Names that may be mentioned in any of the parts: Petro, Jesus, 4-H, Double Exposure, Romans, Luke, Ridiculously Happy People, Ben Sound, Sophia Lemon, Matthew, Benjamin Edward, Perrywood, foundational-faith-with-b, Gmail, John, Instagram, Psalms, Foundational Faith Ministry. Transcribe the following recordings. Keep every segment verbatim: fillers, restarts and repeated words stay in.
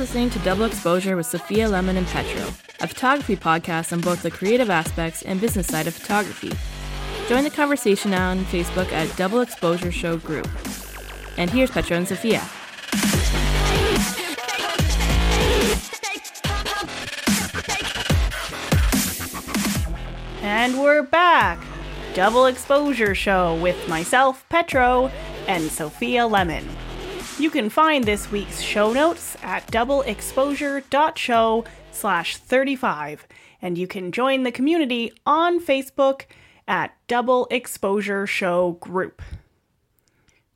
listening to Double Exposure with Sophia Lemon and Petro, a photography podcast on both the creative aspects and business side of photography. Join the conversation now on Facebook at Double Exposure Show Group. And here's Petro and Sophia. And we're back. Double Exposure Show with myself, Petro, and Sophia Lemon. You can find this week's show notes at double exposure dot show slash thirty-five, and you can join the community on Facebook at Double Exposure Show Group.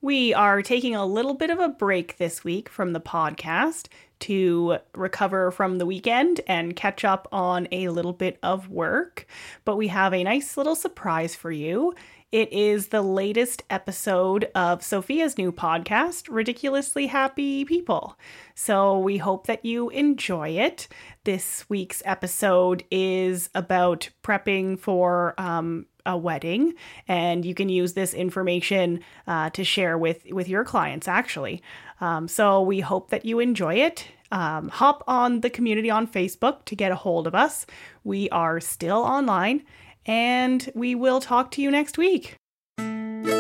We are taking a little bit of a break this week from the podcast to recover from the weekend and catch up on a little bit of work, but we have a nice little surprise for you. It is the latest episode of Sophia's new podcast, Ridiculously Happy People. So we hope that you enjoy it. This week's episode is about prepping for um, a wedding, and you can use this information uh, to share with, with your clients, actually. Um, so we hope that you enjoy it. Um, hop on the community on Facebook to get a hold of us. We are still online. And we will talk to you next week. You're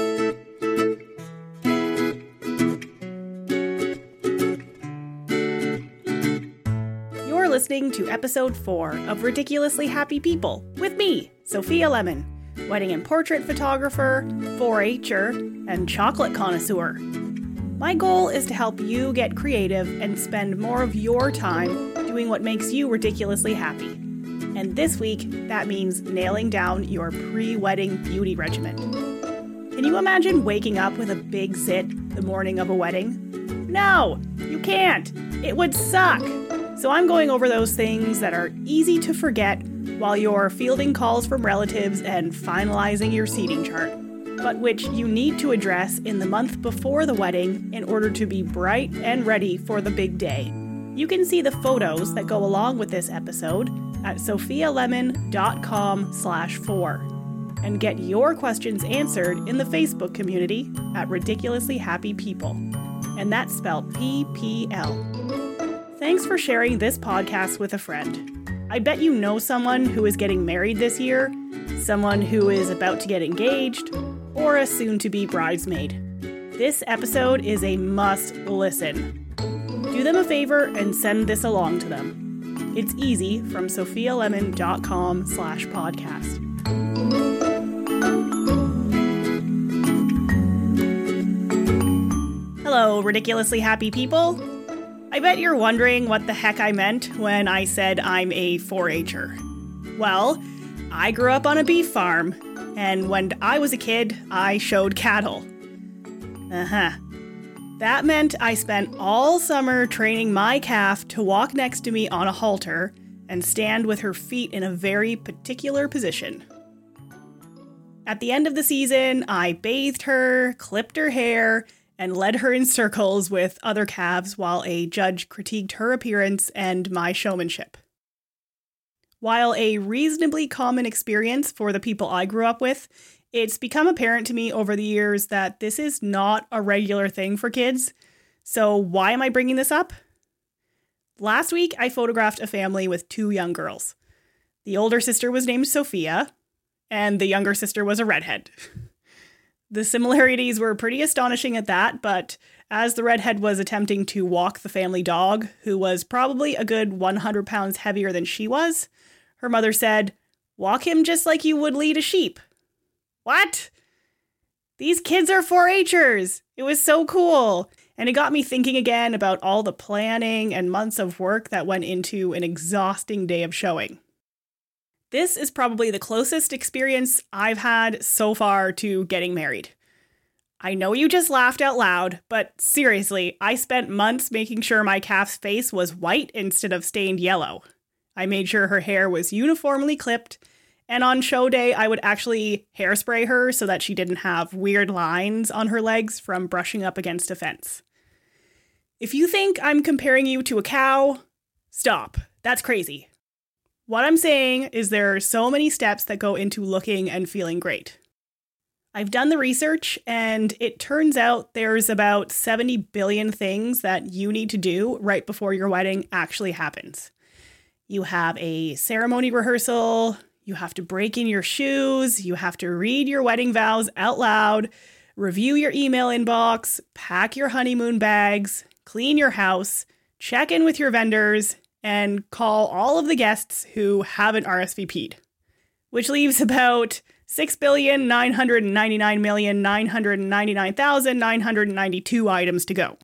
listening to episode four of Ridiculously Happy People with me, Sophia Lemon, wedding and portrait photographer, four-H'er, and chocolate connoisseur. My goal is to help you get creative and spend more of your time doing what makes you ridiculously happy. And this week, that means nailing down your pre-wedding beauty regimen. Can you imagine waking up with a big zit the morning of a wedding? No, you can't. It would suck. So I'm going over those things that are easy to forget while you're fielding calls from relatives and finalizing your seating chart, but which you need to address in the month before the wedding in order to be bright and ready for the big day. You can see the photos that go along with this episode at sophia lemon dot com slash four and get your questions answered in the Facebook community at Ridiculously Happy People. And that's spelled P P L. Thanks for sharing this podcast with a friend. I bet you know someone who is getting married this year, someone who is about to get engaged, or a soon-to-be bridesmaid. This episode is a must-listen. Do them a favor and send this along to them. It's easy from sophia lemon dot com slash podcast. Hello, ridiculously happy people. I bet you're wondering what the heck I meant when I said I'm a four-H'er. Well, I grew up on a beef farm, and when I was a kid, I showed cattle. Uh-huh. That meant I spent all summer training my calf to walk next to me on a halter and stand with her feet in a very particular position. At the end of the season, I bathed her, clipped her hair, and led her in circles with other calves while a judge critiqued her appearance and my showmanship. While a reasonably common experience for the people I grew up with, it's become apparent to me over the years that this is not a regular thing for kids. So why am I bringing this up? Last week, I photographed a family with two young girls. The older sister was named Sophia, and the younger sister was a redhead. The similarities were pretty astonishing at that, but as the redhead was attempting to walk the family dog, who was probably a good one hundred pounds heavier than she was, her mother said, "Walk him just like you would lead a sheep." What? These kids are four-H'ers. It was so cool. And it got me thinking again about all the planning and months of work that went into an exhausting day of showing. This is probably the closest experience I've had so far to getting married. I know you just laughed out loud, but seriously, I spent months making sure my calf's face was white instead of stained yellow. I made sure her hair was uniformly clipped. And on show day, I would actually hairspray her so that she didn't have weird lines on her legs from brushing up against a fence. If you think I'm comparing you to a cow, stop. That's crazy. What I'm saying is there are so many steps that go into looking and feeling great. I've done the research, and it turns out there's about seventy billion things that you need to do right before your wedding actually happens. You have a ceremony rehearsal, you have to break in your shoes, you have to read your wedding vows out loud, review your email inbox, pack your honeymoon bags, clean your house, check in with your vendors, and call all of the guests who haven't R S V P'd, which leaves about six billion nine hundred ninety-nine million nine hundred ninety-nine thousand nine hundred ninety-two items to go.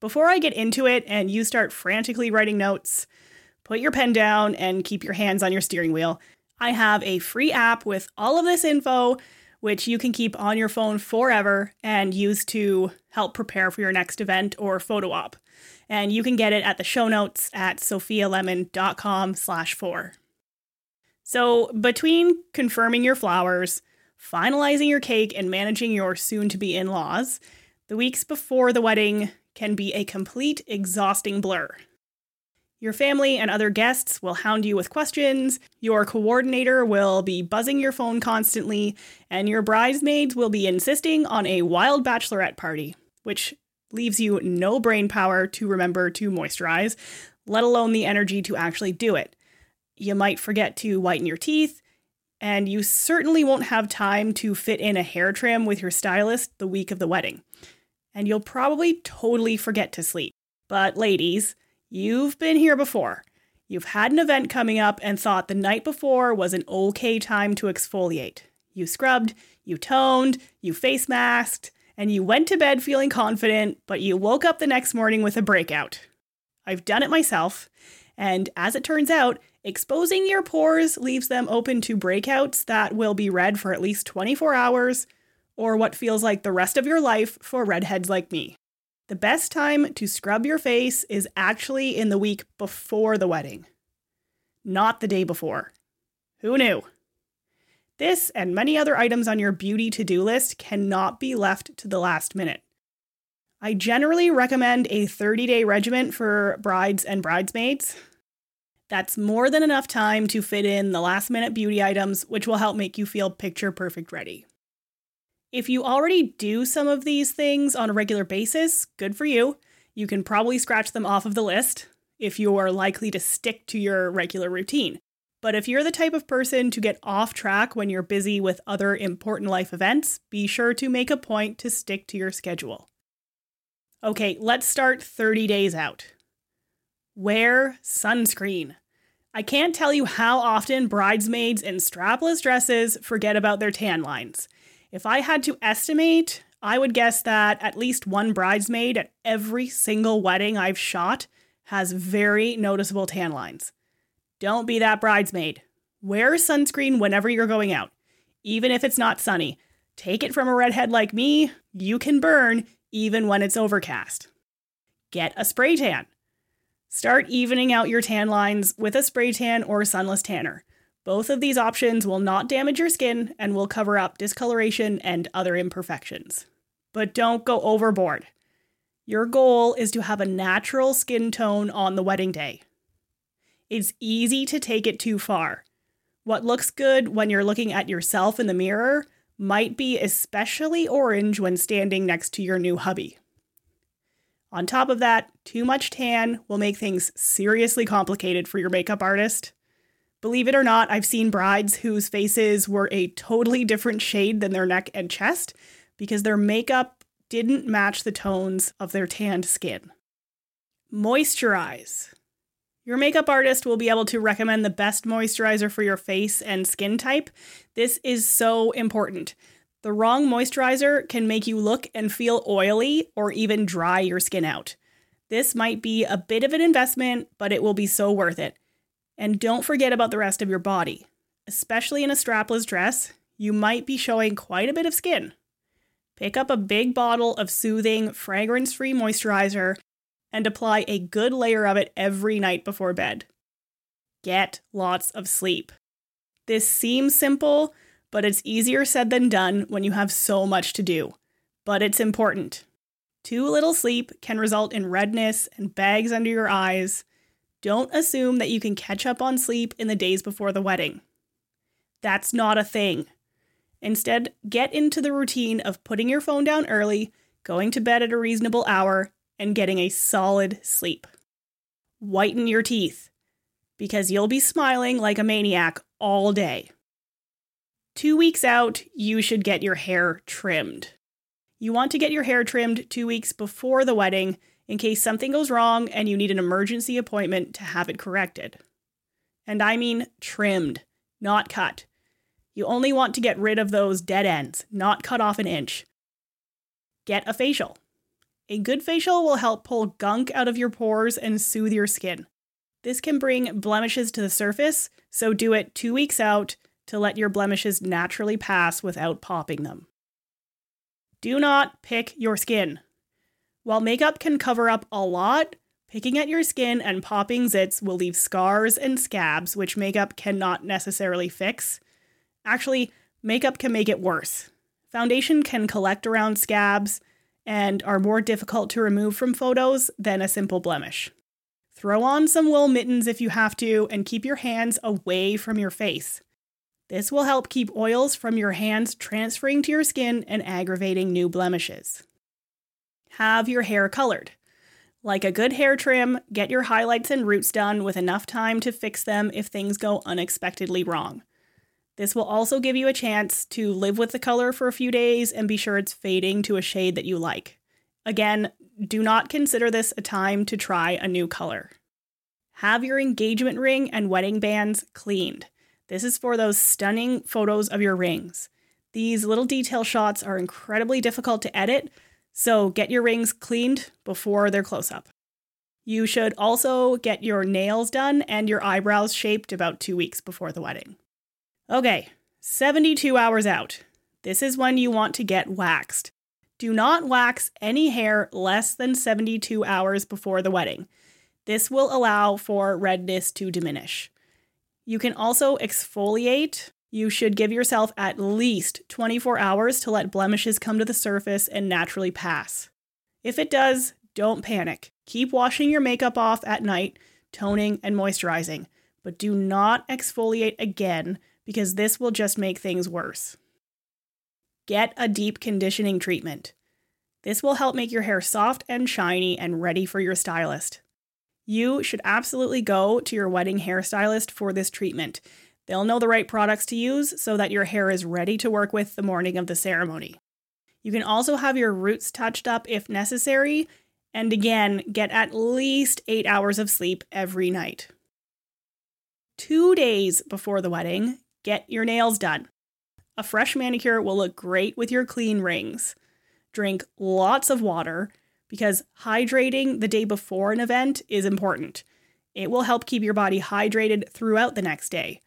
Before I get into it and you start frantically writing notes, put your pen down and keep your hands on your steering wheel. I have a free app with all of this info, which you can keep on your phone forever and use to help prepare for your next event or photo op. And you can get it at the show notes at sophia lemon dot com slash four. So between confirming your flowers, finalizing your cake, and managing your soon-to-be in-laws, the weeks before the wedding can be a complete, exhausting blur. Your family and other guests will hound you with questions, your coordinator will be buzzing your phone constantly, and your bridesmaids will be insisting on a wild bachelorette party, which leaves you no brain power to remember to moisturize, let alone the energy to actually do it. You might forget to whiten your teeth, and you certainly won't have time to fit in a hair trim with your stylist the week of the wedding. And you'll probably totally forget to sleep. But ladies, you've been here before. You've had an event coming up and thought the night before was an okay time to exfoliate. You scrubbed, you toned, you face masked, and you went to bed feeling confident, but you woke up the next morning with a breakout. I've done it myself, and as it turns out, exposing your pores leaves them open to breakouts that will be red for at least twenty-four hours, or what feels like the rest of your life for redheads like me. The best time to scrub your face is actually in the week before the wedding, not the day before. Who knew? This and many other items on your beauty to-do list cannot be left to the last minute. I generally recommend a thirty-day regimen for brides and bridesmaids. That's more than enough time to fit in the last-minute beauty items, which will help make you feel picture-perfect ready. If you already do some of these things on a regular basis, good for you. You can probably scratch them off of the list if you're likely to stick to your regular routine. But if you're the type of person to get off track when you're busy with other important life events, be sure to make a point to stick to your schedule. Okay, let's start thirty days out. Wear sunscreen. I can't tell you how often bridesmaids in strapless dresses forget about their tan lines. If I had to estimate, I would guess that at least one bridesmaid at every single wedding I've shot has very noticeable tan lines. Don't be that bridesmaid. Wear sunscreen whenever you're going out, even if it's not sunny. Take it from a redhead like me. You can burn even when it's overcast. Get a spray tan. Start evening out your tan lines with a spray tan or sunless tanner. Both of these options will not damage your skin and will cover up discoloration and other imperfections. But don't go overboard. Your goal is to have a natural skin tone on the wedding day. It's easy to take it too far. What looks good when you're looking at yourself in the mirror might be especially orange when standing next to your new hubby. On top of that, too much tan will make things seriously complicated for your makeup artist. Believe it or not, I've seen brides whose faces were a totally different shade than their neck and chest because their makeup didn't match the tones of their tanned skin. Moisturize. Your makeup artist will be able to recommend the best moisturizer for your face and skin type. This is so important. The wrong moisturizer can make you look and feel oily or even dry your skin out. This might be a bit of an investment, but it will be so worth it. And don't forget about the rest of your body. Especially in a strapless dress, you might be showing quite a bit of skin. Pick up a big bottle of soothing, fragrance-free moisturizer and apply a good layer of it every night before bed. Get lots of sleep. This seems simple, but it's easier said than done when you have so much to do. But it's important. Too little sleep can result in redness and bags under your eyes. Don't assume that you can catch up on sleep in the days before the wedding. That's not a thing. Instead, get into the routine of putting your phone down early, going to bed at a reasonable hour, and getting a solid sleep. Whiten your teeth, because you'll be smiling like a maniac all day. Two weeks out, you should get your hair trimmed. You want to get your hair trimmed two weeks before the wedding in case something goes wrong and you need an emergency appointment to have it corrected. And I mean trimmed, not cut. You only want to get rid of those dead ends, not cut off an inch. Get a facial. A good facial will help pull gunk out of your pores and soothe your skin. This can bring blemishes to the surface, so do it two weeks out to let your blemishes naturally pass without popping them. Do not pick your skin. While makeup can cover up a lot, picking at your skin and popping zits will leave scars and scabs, which makeup cannot necessarily fix. Actually, makeup can make it worse. Foundation can collect around scabs and are more difficult to remove from photos than a simple blemish. Throw on some wool mittens if you have to and keep your hands away from your face. This will help keep oils from your hands transferring to your skin and aggravating new blemishes. Have your hair colored. Like a good hair trim, get your highlights and roots done with enough time to fix them if things go unexpectedly wrong. This will also give you a chance to live with the color for a few days and be sure it's fading to a shade that you like. Again, do not consider this a time to try a new color. Have your engagement ring and wedding bands cleaned. This is for those stunning photos of your rings. These little detail shots are incredibly difficult to edit, so get your rings cleaned before they're close up. You should also get your nails done and your eyebrows shaped about two weeks before the wedding. Okay, seventy-two hours out. This is when you want to get waxed. Do not wax any hair less than seventy-two hours before the wedding. This will allow for redness to diminish. You can also exfoliate. You should give yourself at least twenty-four hours to let blemishes come to the surface and naturally pass. If it does, don't panic. Keep washing your makeup off at night, toning and moisturizing, but do not exfoliate again, because this will just make things worse. Get a deep conditioning treatment. This will help make your hair soft and shiny and ready for your stylist. You should absolutely go to your wedding hairstylist for this treatment. They'll know the right products to use so that your hair is ready to work with the morning of the ceremony. You can also have your roots touched up if necessary, and again, get at least eight hours of sleep every night. Two days before the wedding, get your nails done. A fresh manicure will look great with your clean rings. Drink lots of water because hydrating the day before an event is important. It will help keep your body hydrated throughout the next day.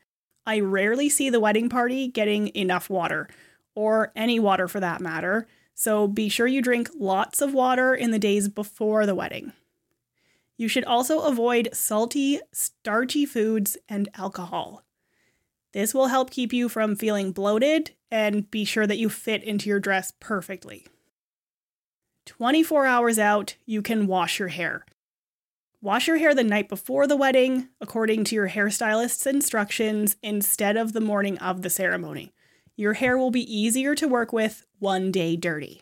I rarely see the wedding party getting enough water, or any water for that matter, so be sure you drink lots of water in the days before the wedding. You should also avoid salty, starchy foods and alcohol. This will help keep you from feeling bloated and be sure that you fit into your dress perfectly. twenty-four hours out, you can wash your hair. Wash your hair the night before the wedding, according to your hairstylist's instructions, instead of the morning of the ceremony. Your hair will be easier to work with one day dirty.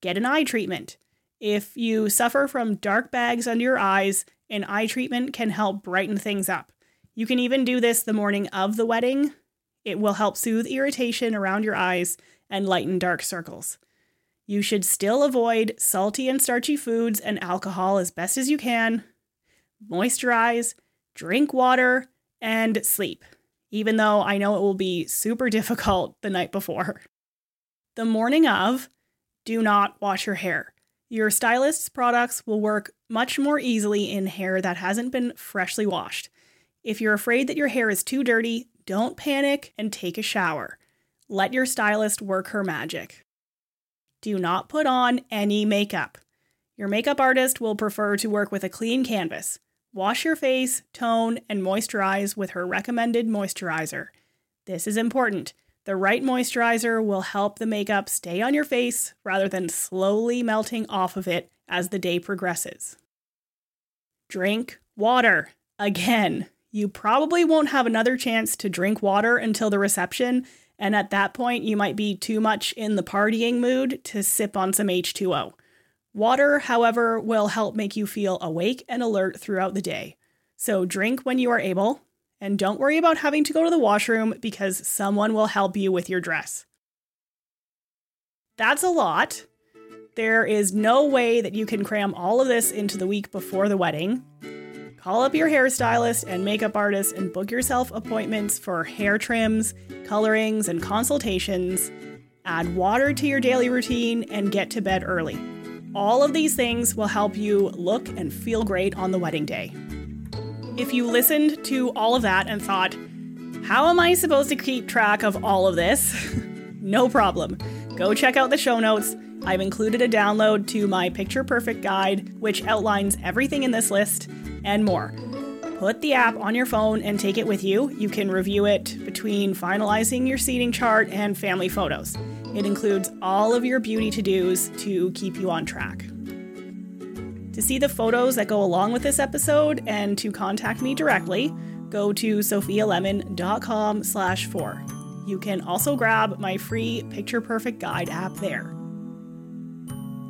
Get an eye treatment. If you suffer from dark bags under your eyes, an eye treatment can help brighten things up. You can even do this the morning of the wedding. It will help soothe irritation around your eyes and lighten dark circles. You should still avoid salty and starchy foods and alcohol as best as you can. Moisturize, drink water, and sleep, even though I know it will be super difficult the night before. The morning of, do not wash your hair. Your stylist's products will work much more easily in hair that hasn't been freshly washed. If you're afraid that your hair is too dirty, don't panic and take a shower. Let your stylist work her magic. Do not put on any makeup. Your makeup artist will prefer to work with a clean canvas. Wash your face, tone, and moisturize with her recommended moisturizer. This is important. The right moisturizer will help the makeup stay on your face rather than slowly melting off of it as the day progresses. Drink water. Again, you probably won't have another chance to drink water until the reception, And at that point, you might be too much in the partying mood to sip on some H two O. Water, however, will help make you feel awake and alert throughout the day. So drink when you are able, and don't worry about having to go to the washroom because someone will help you with your dress. That's a lot. There is no way that you can cram all of this into the week before the wedding. Call up your hairstylist and makeup artist and book yourself appointments for hair trims, colorings, and consultations. Add water to your daily routine and get to bed early. All of these things will help you look and feel great on the wedding day. If you listened to all of that and thought, how am I supposed to keep track of all of this? No problem. Go check out the show notes. I've included a download to my Picture Perfect guide, which outlines everything in this list and more. Put the app on your phone and take it with you. You can review it between finalizing your seating chart and family photos. It includes all of your beauty to-dos to keep you on track. To see the photos that go along with this episode and to contact me directly, go to sophia lemon dot com slash four. You can also grab my free Picture Perfect guide app there.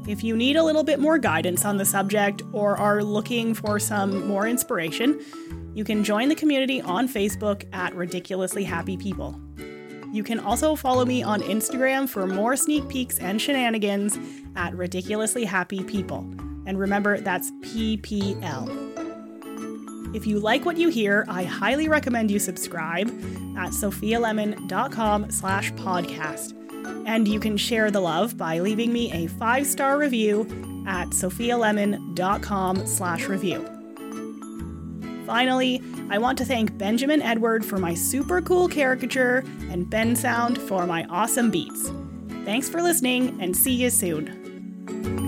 If you need a little bit more guidance on the subject or are looking for some more inspiration, you can join the community on Facebook at Ridiculously Happy People. You can also follow me on Instagram for more sneak peeks and shenanigans at Ridiculously Happy People. And remember, that's P P L. If you like what you hear, I highly recommend you subscribe at sophia lemon dot com slash podcast. And you can share the love by leaving me a five-star review at sophia lemon dot com slash review. Finally, I want to thank Benjamin Edward for my super cool caricature and Ben Sound for my awesome beats. Thanks for listening and see you soon.